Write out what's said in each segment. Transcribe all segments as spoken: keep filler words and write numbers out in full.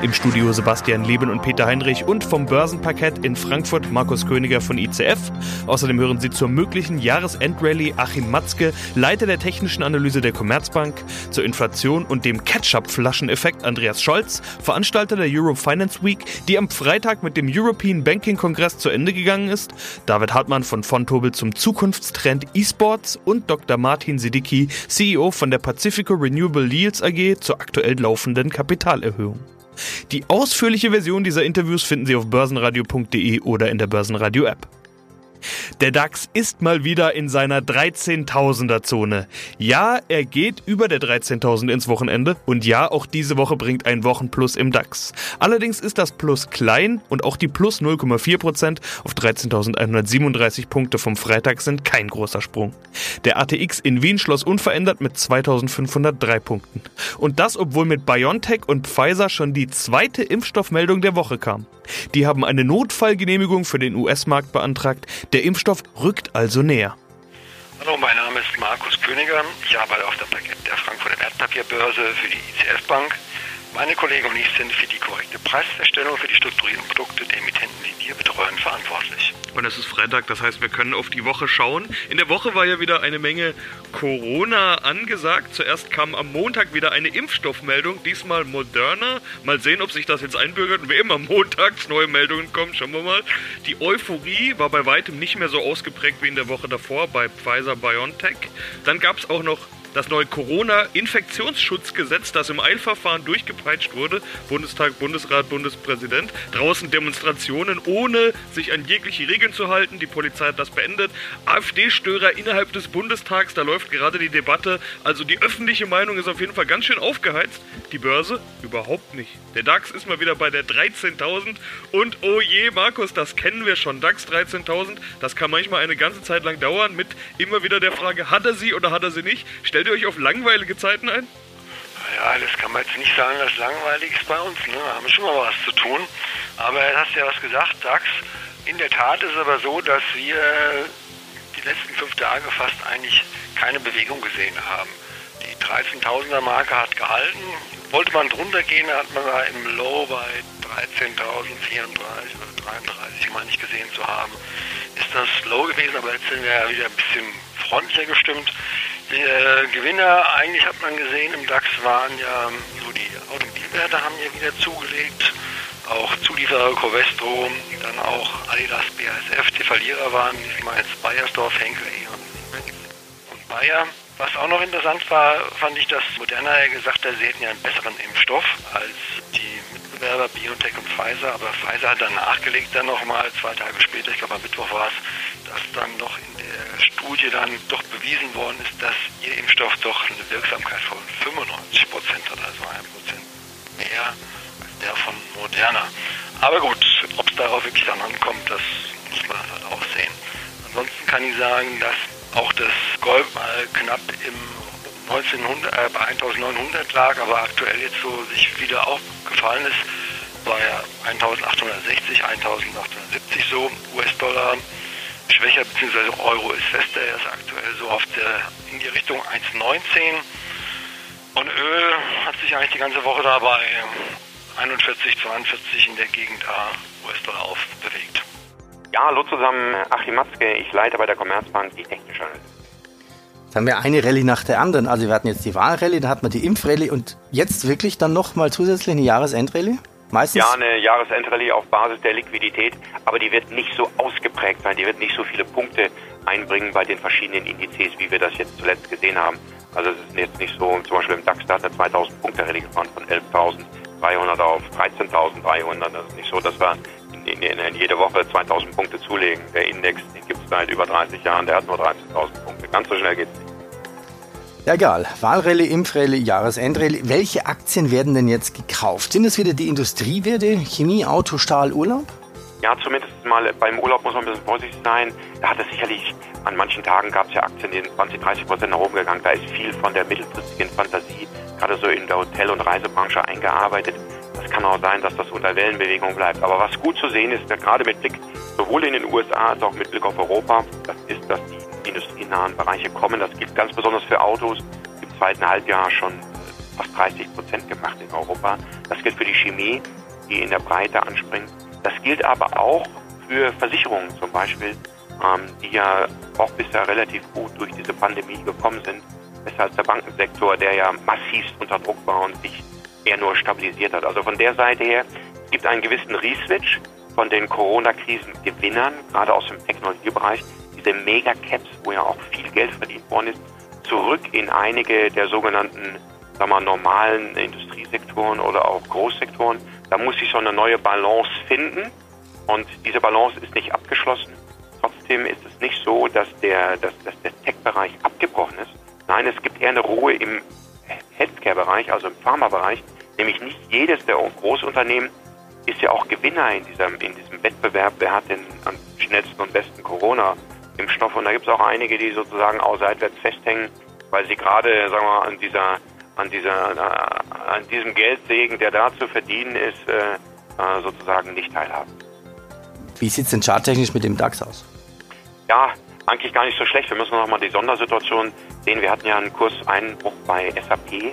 Im Studio Sebastian Leben und Peter Heinrich und vom Börsenparkett in Frankfurt Markus Königer von I C F. Außerdem hören Sie zur möglichen Jahresendrallye Achim Matzke, Leiter der technischen Analyse der Commerzbank, zur Inflation und dem Ketchup-Flascheneffekt Andreas Scholz, Veranstalter der Euro Finance Week, die am Freitag mit dem European Banking Kongress zu Ende gegangen ist, David Hartmann von Vontobel zum Zukunftstrend E-Sports und Doktor Martin Siddiqui, C E O von der Pacifico Renewables Yield A G, zur aktuell laufenden Kapitalerhöhung. Die ausführliche Version dieser Interviews finden Sie auf börsenradio punkt de oder in der Börsenradio-App. Der DAX ist mal wieder in seiner dreizehntausender-Zone. Ja, er geht über der dreizehntausend ins Wochenende und ja, auch diese Woche bringt ein Wochenplus im DAX. Allerdings ist das Plus klein und auch die Plus null Komma vier Prozent auf dreizehntausendeinhundertsiebenunddreißig Punkte vom Freitag sind kein großer Sprung. Der A T X in Wien schloss unverändert mit zweitausendfünfhundertdrei Punkten. Und das, obwohl mit BioNTech und Pfizer schon die zweite Impfstoffmeldung der Woche kam. Die haben eine Notfallgenehmigung für den U S-Markt beantragt. Der Impfstoff rückt also näher. Hallo, mein Name ist Markus Königer. Ich arbeite auf der Parkett der Frankfurter Wertpapierbörse für die I C F-Bank. Meine Kollegen und ich sind für die korrekte Preisfeststellung für die strukturierten Produkte der Emittenten, die wir betreuen, verantwortlich. Und es ist Freitag, das heißt, wir können auf die Woche schauen. In der Woche war ja wieder eine Menge Corona angesagt. Zuerst kam am Montag wieder eine Impfstoffmeldung, diesmal Moderna. Mal sehen, ob sich das jetzt einbürgert. Und wie immer montags neue Meldungen kommen, schauen wir mal. Die Euphorie war bei weitem nicht mehr so ausgeprägt wie in der Woche davor bei Pfizer BioNTech. Dann gab es auch noch das neue Corona-Infektionsschutzgesetz, das im Eilverfahren durchgepeitscht wurde, Bundestag, Bundesrat, Bundespräsident, draußen Demonstrationen, ohne sich an jegliche Regeln zu halten, die Polizei hat das beendet, AfD-Störer innerhalb des Bundestags, da läuft gerade die Debatte, also die öffentliche Meinung ist auf jeden Fall ganz schön aufgeheizt, die Börse überhaupt nicht. Der DAX ist mal wieder bei der dreizehntausend und oh je, Markus, das kennen wir schon, DAX dreizehntausend, das kann manchmal eine ganze Zeit lang dauern, mit immer wieder der Frage, hat er sie oder hat er sie nicht, stellt ihr euch auf langweilige Zeiten ein? Ja, das kann man jetzt nicht sagen, dass langweilig ist bei uns. Ne? Da haben wir schon mal was zu tun. Aber hast ja was gesagt, DAX. In der Tat ist es aber so, dass wir die letzten fünf Tage fast eigentlich keine Bewegung gesehen haben. Die dreizehntausender Marke hat gehalten. Wollte man drunter gehen, hat man da im Low bei dreizehntausendvierunddreißig oder dreiunddreißig, meine ich, gesehen zu haben. Ist das Low gewesen, aber jetzt sind wir ja wieder ein bisschen freundlicher gestimmt. Der Gewinner, eigentlich hat man gesehen, im DAX waren ja so die Automobilwerte haben ja wieder zugelegt, auch Zulieferer Covestro, dann auch Adidas, B A S F, die Verlierer waren, wie man jetzt Beiersdorf, Henkel und Bayer. Was auch noch interessant war, fand ich, dass Moderna ja gesagt hat, sie hätten ja einen besseren Impfstoff als die Mitbewerber BioNTech und Pfizer, aber Pfizer hat dann nachgelegt, dann nochmal zwei Tage später, ich glaube am Mittwoch war es, dass dann noch in der Studie dann doch bewiesen worden ist, dass ihr Impfstoff doch eine Wirksamkeit von fünfundneunzig Prozent hat, also ein Prozent mehr als der von Moderna. Aber gut, ob es darauf wirklich dann ankommt, das muss man halt auch sehen. Ansonsten kann ich sagen, dass auch das Gold mal knapp im neunzehnhundert, äh, bei eintausendneunhundert lag, aber aktuell jetzt so sich wieder aufgefallen ist, war ja eintausendachthundertsechzig, eintausendachthundertsiebzig so, U S-Dollar. Schwächer bzw. Euro ist fester, er ist aktuell so auf der, in die Richtung eins neunzehn und Öl hat sich eigentlich die ganze Woche dabei einundvierzig, zweiundvierzig in der Gegend da U S-Dollar aufbewegt. Ja, hallo zusammen, Achim Matzke, ich leite bei der Commerzbank die technische Analyse. Jetzt haben wir eine Rallye nach der anderen, also wir hatten jetzt die Wahlrallye, dann hatten wir die Impfrallye und jetzt wirklich dann nochmal zusätzlich eine Jahresendrallye? Meistens? Ja, eine Jahresendrallye auf Basis der Liquidität, aber die wird nicht so ausgeprägt sein, die wird nicht so viele Punkte einbringen bei den verschiedenen Indizes, wie wir das jetzt zuletzt gesehen haben. Also es ist jetzt nicht so, zum Beispiel im DAX, da hat eine zweitausend Punkte Rallye gefahren von elftausenddreihundert auf dreizehntausenddreihundert. Das ist nicht so, dass wir in, in, in jede Woche zweitausend Punkte zulegen. Der Index, den gibt es seit über dreißig Jahren, der hat nur dreizehntausend Punkte. Ganz so schnell geht's nicht. Ja, egal. Wahlrallye, Impfrallye, Jahresendrallye. Welche Aktien werden denn jetzt gekauft? Sind es wieder die Industriewerte, Chemie, Auto, Stahl, Urlaub? Ja, zumindest mal beim Urlaub muss man ein bisschen vorsichtig sein. Da hat es sicherlich, an manchen Tagen gab es ja Aktien, die sind zwanzig, dreißig Prozent nach oben gegangen. Da ist viel von der mittelfristigen Fantasie, gerade so in der Hotel- und Reisebranche, eingearbeitet. Das kann auch sein, dass das unter Wellenbewegung bleibt. Aber was gut zu sehen ist, gerade mit Blick sowohl in den U S A als auch mit Blick auf Europa, das ist, dass die Industrie energienahen Bereiche kommen. Das gilt ganz besonders für Autos. Im zweiten Halbjahr schon fast dreißig Prozent gemacht in Europa. Das gilt für die Chemie, die in der Breite anspringt. Das gilt aber auch für Versicherungen zum Beispiel, die ja auch bisher relativ gut durch diese Pandemie gekommen sind. Besser als der Bankensektor, der ja massivst unter Druck war und sich eher nur stabilisiert hat. Also von der Seite her gibt es einen gewissen Reswitch von den Corona-Krisen-Gewinnern, gerade aus dem Technologiebereich, diese Mega-Caps, wo ja auch viel Geld verdient worden ist, zurück in einige der sogenannten, sagen wir, normalen Industriesektoren oder auch Großsektoren. Da muss sich so eine neue Balance finden und diese Balance ist nicht abgeschlossen. Trotzdem ist es nicht so, dass der, dass, dass der Tech-Bereich abgebrochen ist. Nein, es gibt eher eine Ruhe im Healthcare-Bereich, also im Pharma-Bereich, nämlich nicht jedes der Großunternehmen ist ja auch Gewinner in diesem, in diesem Wettbewerb, wer hat den am schnellsten und besten Corona-Impfstoff. Und da gibt es auch einige, die sozusagen auch seitwärts festhängen, weil sie gerade, sagen wir mal, an dieser, an dieser, an diesem Geldsegen, der da zu verdienen ist, äh, sozusagen nicht teilhaben. Wie sieht es denn charttechnisch mit dem DAX aus? Ja, eigentlich gar nicht so schlecht. Wir müssen nochmal die Sondersituation sehen. Wir hatten ja einen Kurseinbruch bei S A P,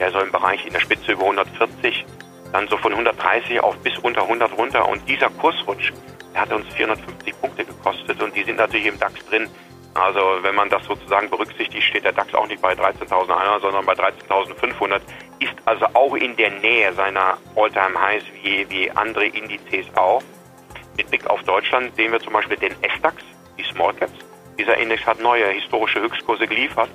der so im Bereich in der Spitze über hundertvierzig, dann so von hundertdreißig auf bis unter hundert runter. Und dieser Kursrutsch, der hat uns vierhundertfünfzig Punkte gekostet und die sind natürlich im DAX drin. Also wenn man das sozusagen berücksichtigt, steht der DAX auch nicht bei dreizehntausendeinhundert, sondern bei dreizehntausendfünfhundert. Ist also auch in der Nähe seiner All-Time-Highs wie, wie andere Indizes auch. Mit Blick auf Deutschland sehen wir zum Beispiel den S DAX, die Small Caps. Dieser Index hat neue historische Höchstkurse geliefert.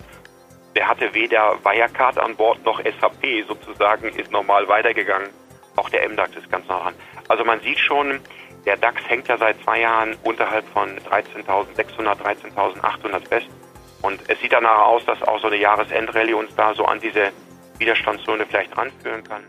Der hatte weder Wirecard an Bord noch S A P sozusagen, ist normal weitergegangen. Auch der M DAX ist ganz nah dran. Also man sieht schon, der DAX hängt ja seit zwei Jahren unterhalb von dreizehntausendsechshundert, dreizehntausendachthundert fest. Und es sieht danach aus, dass auch so eine Jahresendrallye uns da so an diese Widerstandszone vielleicht ranführen kann.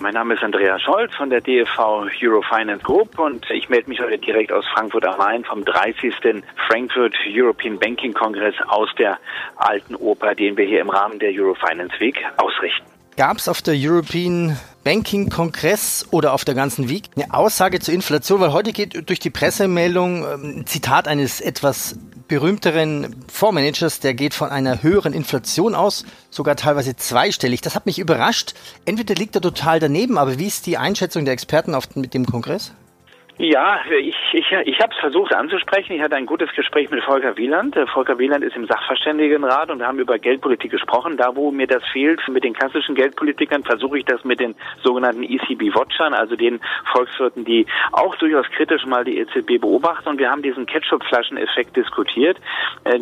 Mein Name ist Andreas Scholz von der D F V Eurofinance Group und ich melde mich heute direkt aus Frankfurt am Main vom dreißigsten Frankfurt European Banking Kongress aus der Alten Oper, den wir hier im Rahmen der Euro Finance Week ausrichten. Gab es auf der European Banking Kongress oder auf der ganzen Week eine Aussage zur Inflation? Weil heute geht durch die Pressemeldung ein Zitat eines etwas berühmteren Fondsmanagers, der geht von einer höheren Inflation aus, sogar teilweise zweistellig. Das hat mich überrascht. Entweder liegt er total daneben, aber wie ist die Einschätzung der Experten auf, mit dem Kongress? Ja, ich, ich, ich habe es versucht anzusprechen. Ich hatte ein gutes Gespräch mit Volker Wieland. Volker Wieland ist im Sachverständigenrat und wir haben über Geldpolitik gesprochen. Da, wo mir das fehlt mit den klassischen Geldpolitikern, versuche ich das mit den sogenannten E C B-Watchern, also den Volkswirten, die auch durchaus kritisch mal die E Z B beobachten. Und wir haben diesen Ketchup-Flaschen-Effekt diskutiert.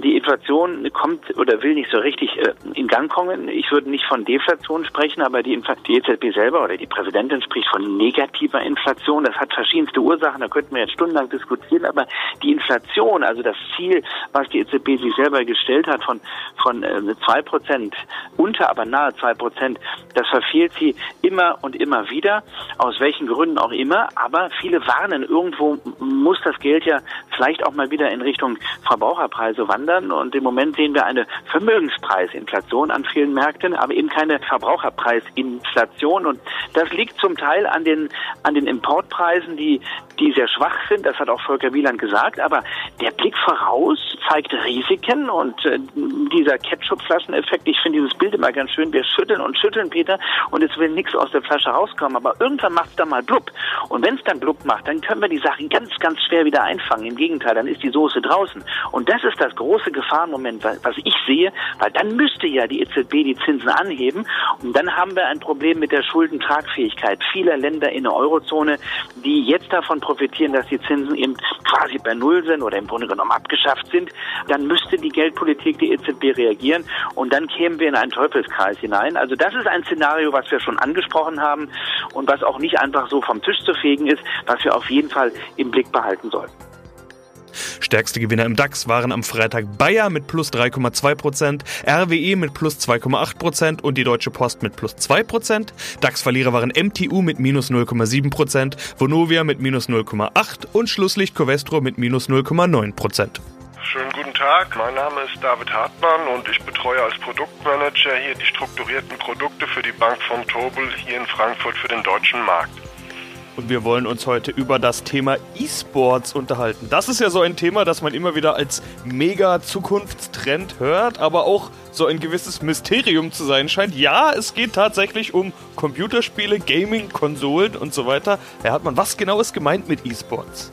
Die Inflation kommt oder will nicht so richtig in Gang kommen. Ich würde nicht von Deflation sprechen, aber die, Inf- die E Z B selber oder die Präsidentin spricht von negativer Inflation. Das hat verschiedenste Ursachen. Da könnten wir jetzt stundenlang diskutieren, aber die Inflation, also das Ziel, was die E Z B sich selber gestellt hat, von von zwei Prozent, unter aber nahe zwei Prozent, das verfehlt sie immer und immer wieder, aus welchen Gründen auch immer, aber viele warnen, irgendwo muss das Geld ja vielleicht auch mal wieder in Richtung Verbraucherpreise wandern und im Moment sehen wir eine Vermögenspreisinflation an vielen Märkten, aber eben keine Verbraucherpreisinflation und das liegt zum Teil an den an den Importpreisen, die die sehr schwach sind, das hat auch Volker Wieland gesagt, aber der Blick voraus zeigt Risiken und äh, dieser Ketchup-Flaschen-Effekt, ich finde dieses Bild immer ganz schön, wir schütteln und schütteln, Peter, und es will nichts aus der Flasche rauskommen, aber irgendwann macht es dann mal blub und wenn es dann blub macht, dann können wir die Sachen ganz, ganz schwer wieder einfangen, im Gegenteil, dann ist die Soße draußen und das ist das große Gefahrenmoment, was ich sehe, weil dann müsste ja die E Z B die Zinsen anheben und dann haben wir ein Problem mit der Schuldentragfähigkeit vieler Länder in der Eurozone, die jetzt davon Davon profitieren, dass die Zinsen eben quasi bei Null sind oder im Grunde genommen abgeschafft sind, dann müsste die Geldpolitik, die E Z B reagieren und dann kämen wir in einen Teufelskreis hinein. Also das ist ein Szenario, was wir schon angesprochen haben und was auch nicht einfach so vom Tisch zu fegen ist, was wir auf jeden Fall im Blick behalten sollten. Stärkste Gewinner im DAX waren am Freitag Bayer mit plus drei Komma zwei Prozent, R W E mit plus zwei Komma acht Prozent und die Deutsche Post mit plus zwei Prozent. DAX-Verlierer waren M T U mit minus null Komma sieben Prozent, Vonovia mit minus null Komma acht Prozent und Schlusslicht Covestro mit minus null Komma neun Prozent. Schönen guten Tag, mein Name ist David Hartmann und ich betreue als Produktmanager hier die strukturierten Produkte für die Bank Vontobel hier in Frankfurt für den deutschen Markt. Und wir wollen uns heute über das Thema E-Sports unterhalten. Das ist ja so ein Thema, das man immer wieder als Mega-Zukunftstrend hört, aber auch so ein gewisses Mysterium zu sein scheint. Ja, es geht tatsächlich um Computerspiele, Gaming, Konsolen und so weiter. Herr Hartmann, was genau ist gemeint mit E-Sports?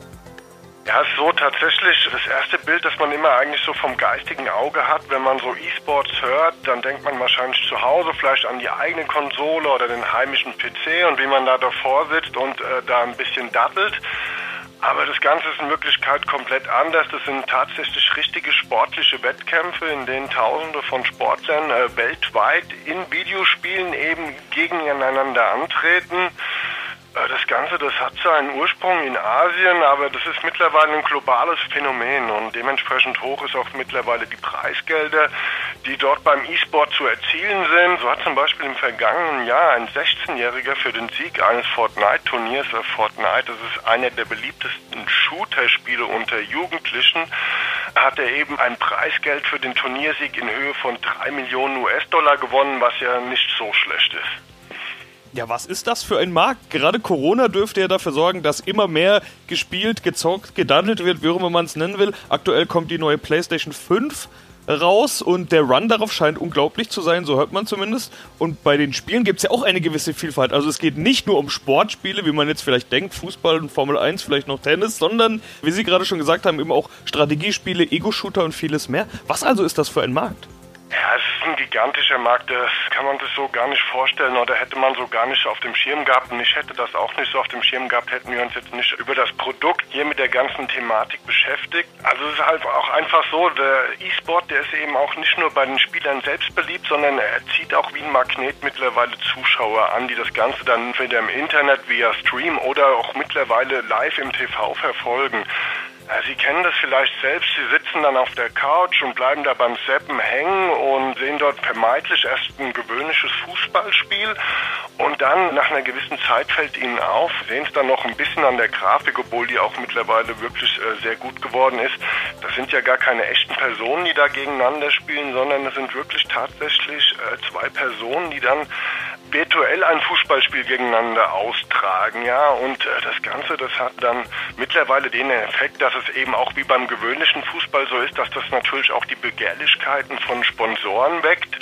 Ja, es ist so tatsächlich das erste Bild, das man immer eigentlich so vom geistigen Auge hat. Wenn man so E-Sports hört, dann denkt man wahrscheinlich zu Hause vielleicht an die eigene Konsole oder den heimischen P C und wie man da davor sitzt und äh, da ein bisschen dattelt. Aber das Ganze ist in Wirklichkeit komplett anders. Das sind tatsächlich richtige sportliche Wettkämpfe, in denen Tausende von Sportlern äh, weltweit in Videospielen eben gegeneinander antreten. Das Ganze, das hat seinen Ursprung in Asien, aber das ist mittlerweile ein globales Phänomen und dementsprechend hoch ist auch mittlerweile die Preisgelder, die dort beim E-Sport zu erzielen sind. So hat zum Beispiel im vergangenen Jahr ein sechzehnjähriger für den Sieg eines Fortnite-Turniers, äh, Fortnite, das ist einer der beliebtesten Shooter-Spiele unter Jugendlichen, hat er eben ein Preisgeld für den Turniersieg in Höhe von drei Millionen U S-Dollar gewonnen, was ja nicht so schlecht ist. Ja, was ist das für ein Markt? Gerade Corona dürfte ja dafür sorgen, dass immer mehr gespielt, gezockt, gedaddelt wird, wie auch immer man es nennen will. Aktuell kommt die neue PlayStation fünf raus und der Run darauf scheint unglaublich zu sein, so hört man zumindest. Und bei den Spielen gibt es ja auch eine gewisse Vielfalt. Also es geht nicht nur um Sportspiele, wie man jetzt vielleicht denkt, Fußball und Formel eins, vielleicht noch Tennis, sondern, wie Sie gerade schon gesagt haben, eben auch Strategiespiele, Ego-Shooter und vieles mehr. Was also ist das für ein Markt? Ja, es ist ein gigantischer Markt, das kann man sich so gar nicht vorstellen oder hätte man so gar nicht auf dem Schirm gehabt und ich hätte das auch nicht so auf dem Schirm gehabt, hätten wir uns jetzt nicht über das Produkt hier mit der ganzen Thematik beschäftigt. Also es ist halt auch einfach so, der E-Sport, der ist eben auch nicht nur bei den Spielern selbst beliebt, sondern er zieht auch wie ein Magnet mittlerweile Zuschauer an, die das Ganze dann entweder im Internet via Stream oder auch mittlerweile live im T V verfolgen. Sie kennen das vielleicht selbst, Sie sitzen dann auf der Couch und bleiben da beim Zappen hängen und sehen dort vermeintlich erst ein gewöhnliches Fußballspiel und dann nach einer gewissen Zeit fällt Ihnen auf, sehen es dann noch ein bisschen an der Grafik, obwohl die auch mittlerweile wirklich äh, sehr gut geworden ist. Das sind ja gar keine echten Personen, die da gegeneinander spielen, sondern es sind wirklich tatsächlich äh, zwei Personen, die dann virtuell ein Fußballspiel gegeneinander austragen, ja, und äh, das Ganze, das hat dann mittlerweile den Effekt, dass es eben auch wie beim gewöhnlichen Fußball so ist, dass das natürlich auch die Begehrlichkeiten von Sponsoren weckt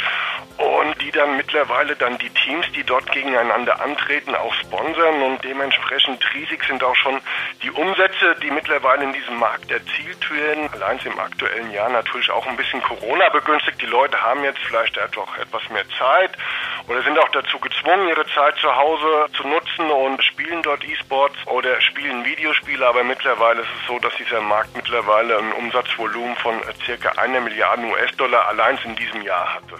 und die dann mittlerweile dann die Teams, die dort gegeneinander antreten, auch sponsern und dementsprechend riesig sind auch schon die Umsätze, die mittlerweile in diesem Markt erzielt werden. Allein im aktuellen Jahr natürlich auch ein bisschen Corona begünstigt. Die Leute haben jetzt vielleicht doch etwas mehr Zeit oder sind auch dazu gezwungen, ihre Zeit zu Hause zu nutzen und spielen dort E-Sports oder spielen Videospiele, aber mittlerweile ist es so, dass dieser Markt mittlerweile ein Umsatzvolumen von circa einer Milliarde U S-Dollar allein in diesem Jahr hatte.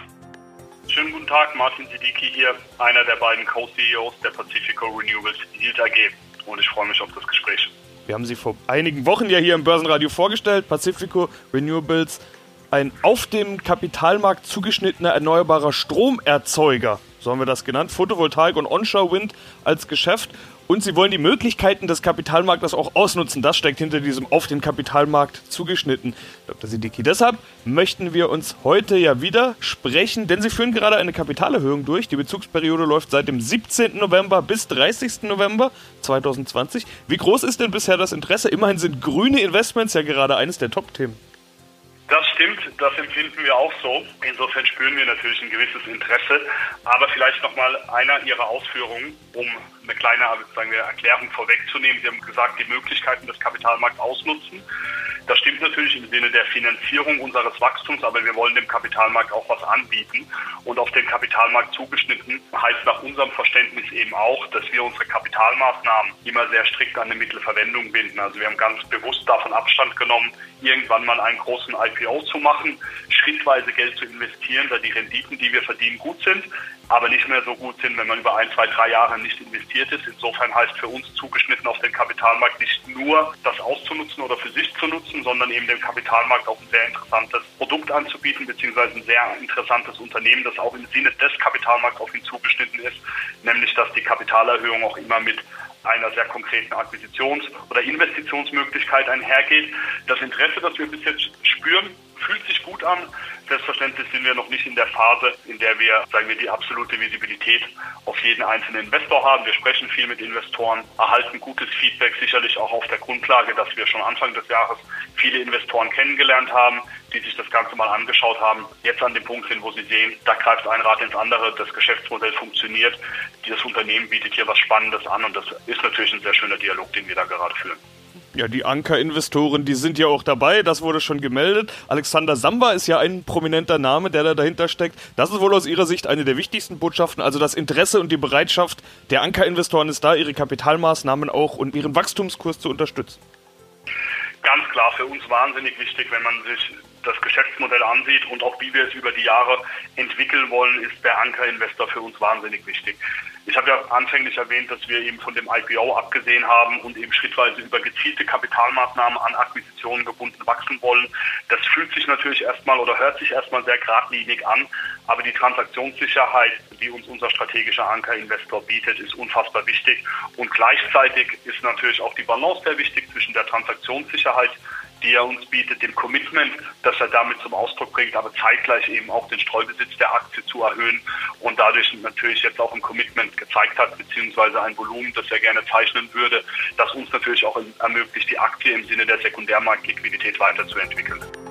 Schönen guten Tag, Martin Siddiqui hier, einer der beiden Co-C E Os der Pacifico Renewables Yield A G und ich freue mich auf das Gespräch. Wir haben sie vor einigen Wochen ja hier im Börsenradio vorgestellt, Pacifico Renewables, ein auf dem Kapitalmarkt zugeschnittener erneuerbarer Stromerzeuger. So haben wir das genannt, Photovoltaik und Onshore-Wind als Geschäft. Und sie wollen die Möglichkeiten des Kapitalmarktes auch ausnutzen. Das steckt hinter diesem auf den Kapitalmarkt zugeschnitten. Doktor Siddiqui, deshalb möchten wir uns heute ja wieder sprechen, denn sie führen gerade eine Kapitalerhöhung durch. Die Bezugsperiode läuft seit dem siebzehnten November bis dreißigsten November zweitausendzwanzig. Wie groß ist denn bisher das Interesse? Immerhin sind grüne Investments ja gerade eines der Top-Themen. Das stimmt, das empfinden wir auch so. Insofern spüren wir natürlich ein gewisses Interesse. Aber vielleicht nochmal einer Ihrer Ausführungen, um eine kleine, sagen wir, Erklärung vorwegzunehmen. Sie haben gesagt, die Möglichkeiten des Kapitalmarkts ausnutzen. Das stimmt natürlich im Sinne der Finanzierung unseres Wachstums, aber wir wollen dem Kapitalmarkt auch was anbieten. Und auf den Kapitalmarkt zugeschnitten heißt nach unserem Verständnis eben auch, dass wir unsere Kapitalmaßnahmen immer sehr strikt an eine Mittelverwendung binden. Also wir haben ganz bewusst davon Abstand genommen, irgendwann mal einen großen I P O zu machen, schrittweise Geld zu investieren, da die Renditen, die wir verdienen, gut sind, aber nicht mehr so gut sind, wenn man über ein, zwei, drei Jahre nicht investiert ist. Insofern heißt für uns zugeschnitten auf den Kapitalmarkt nicht nur das auszunutzen oder für sich zu nutzen, sondern eben dem Kapitalmarkt auch ein sehr interessantes Produkt anzubieten, beziehungsweise ein sehr interessantes Unternehmen, das auch im Sinne des Kapitalmarkts auf ihn zugeschnitten ist, nämlich dass die Kapitalerhöhung auch immer mit einer sehr konkreten Akquisitions- oder Investitionsmöglichkeit einhergeht. Das Interesse, das wir bis jetzt spüren, fühlt sich gut an. Selbstverständlich sind wir noch nicht in der Phase, in der wir, sagen wir, die absolute Visibilität auf jeden einzelnen Investor haben. Wir sprechen viel mit Investoren, erhalten gutes Feedback, sicherlich auch auf der Grundlage, dass wir schon Anfang des Jahres viele Investoren kennengelernt haben, die sich das Ganze mal angeschaut haben, jetzt an dem Punkt sind, wo sie sehen, da greift ein Rad ins andere, das Geschäftsmodell funktioniert, das Unternehmen bietet hier was Spannendes an und das ist natürlich ein sehr schöner Dialog, den wir da gerade führen. Ja, die Ankerinvestoren, die sind ja auch dabei, das wurde schon gemeldet. Alexander Samba ist ja ein prominenter Name, der da dahinter steckt. Das ist wohl aus Ihrer Sicht eine der wichtigsten Botschaften, also das Interesse und die Bereitschaft der Ankerinvestoren ist da, ihre Kapitalmaßnahmen auch und ihren Wachstumskurs zu unterstützen. Ganz klar, für uns wahnsinnig wichtig, wenn man sich das Geschäftsmodell ansieht und auch wie wir es über die Jahre entwickeln wollen, ist der Ankerinvestor für uns wahnsinnig wichtig. Ich habe ja anfänglich erwähnt, dass wir eben von dem I P O abgesehen haben und eben schrittweise über gezielte Kapitalmaßnahmen an Akquisitionen gebunden wachsen wollen. Das fühlt sich natürlich erstmal oder hört sich erstmal sehr geradlinig an, aber die Transaktionssicherheit, die uns unser strategischer Ankerinvestor bietet, ist unfassbar wichtig. Und gleichzeitig ist natürlich auch die Balance sehr wichtig zwischen der Transaktionssicherheit, die er uns bietet, dem Commitment, das er damit zum Ausdruck bringt, aber zeitgleich eben auch den Streubesitz der Aktie zu erhöhen und dadurch natürlich jetzt auch ein Commitment gezeigt hat, beziehungsweise ein Volumen, das er gerne zeichnen würde, das uns natürlich auch ermöglicht, die Aktie im Sinne der Sekundärmarktliquidität weiterzuentwickeln.